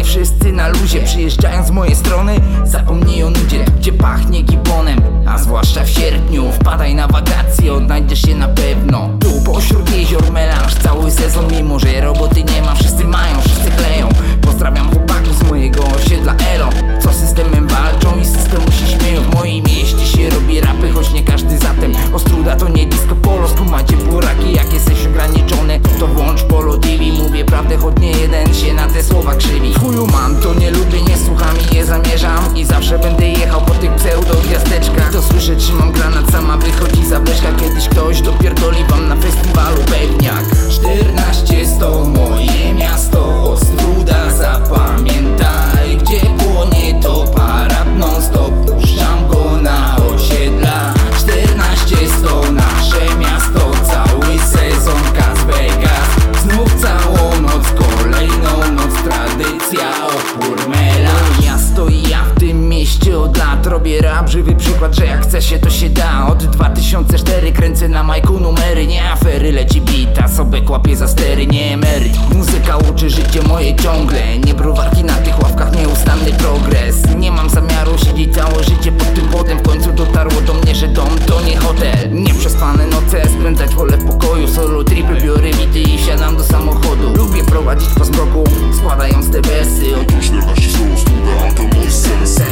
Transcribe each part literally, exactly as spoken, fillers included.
dalej wszyscy na luzie przyjeżdżają z mojej strony. Zapomnij o nudzie, gdzie pachnie gibonem, a zwłaszcza w sierpniu. Wpadaj na wakacje, odnajdziesz się na pewno. Tu pośród jezior melanż cały sezon, mimo że roboty nie ma. Wszyscy mają, wszyscy kleją. Pozdrawiam chłopaków z mojego osiedla Elo, co systemem walczą i system musi śmieją. W moim mieście się robi rapy, choć nie każdy zatem. Ostruda to nie disco polo, skumacie buraki, jak jesteś ograniczony, to włącz Polo T V. Mówię prawdę, choć nie jeden się na te słowa krzywi. Chuju mam, to nie lubię, nie słucham i nie zamierzam. I zawsze będę jechał po tych pseudo-gwiazdeczkach. To słyszę, trzymam granat, sama wychodzi za beczka. Kiedyś ktoś dopierdoli wam na festiwalu pewniak. czternaście sto moje miasto, Ostruda, zapamiętaj. Gdzie płonie to parat non stop, puszczam go na osiedla. czternaście sto nasze miasto, cały sezon Las Vegas. Znów całą noc, kolejną noc, tradycja opór mela. Miasto i ja w tym mieście od lat robię rap, żywy przykład, że jak chce się to się da. Od dwa tysiące cztery kręcę na majku numery, nie afery, leci bita, sobie kłapie za stery, nie emery. Muzyka uczy życie moje ciągle, nie browarki na tych ławkach, nieustanny progres. Nie mam zamiaru siedzieć całe życie pod tym płotem, w końcu dotarło do mnie, że dom to nie hotel. Nieprzespane noce spędzać wolę w pokoju, solo tripy, biorę bity i wsiadam do samochodu. Lubię prowadzić po zmroku, składając te wersy.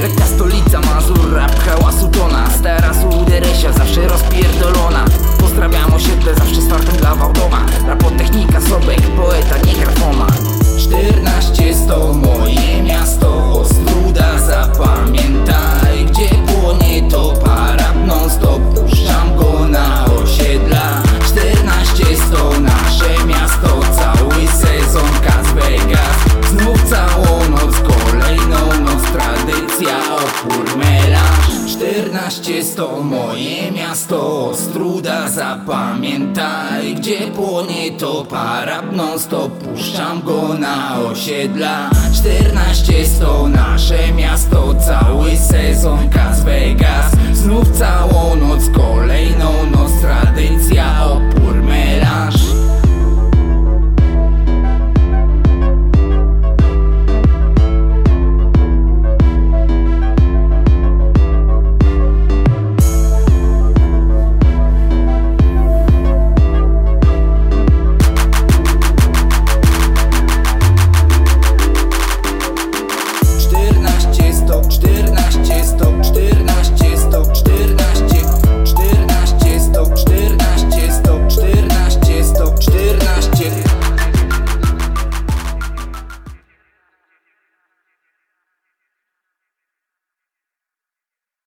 Lekka stolica Mazur, rap hałasu tona, stara suderesia zawsze rozpierdolona. Pozdrawiam osiedle, zawsze z fartem dla Wałtowa. Rapotechnika, Sobek, poeta, nie grafoma. czternaście sto moje miasto, Ostruda, zapamiętaj. Gdzie płonie to parat non stop, puszczam go na osiedla. czternaście sto nasze miasto, cały sezon Las Vegas. Znów całą noc, kolejną noc, tradycja opór melanż. czternaście sto moje miasto, Ostruda, zapamiętaj. Gdzie płonie to parat non stop, puszczam go na osiedla. czternaście sto nasze miasto, cały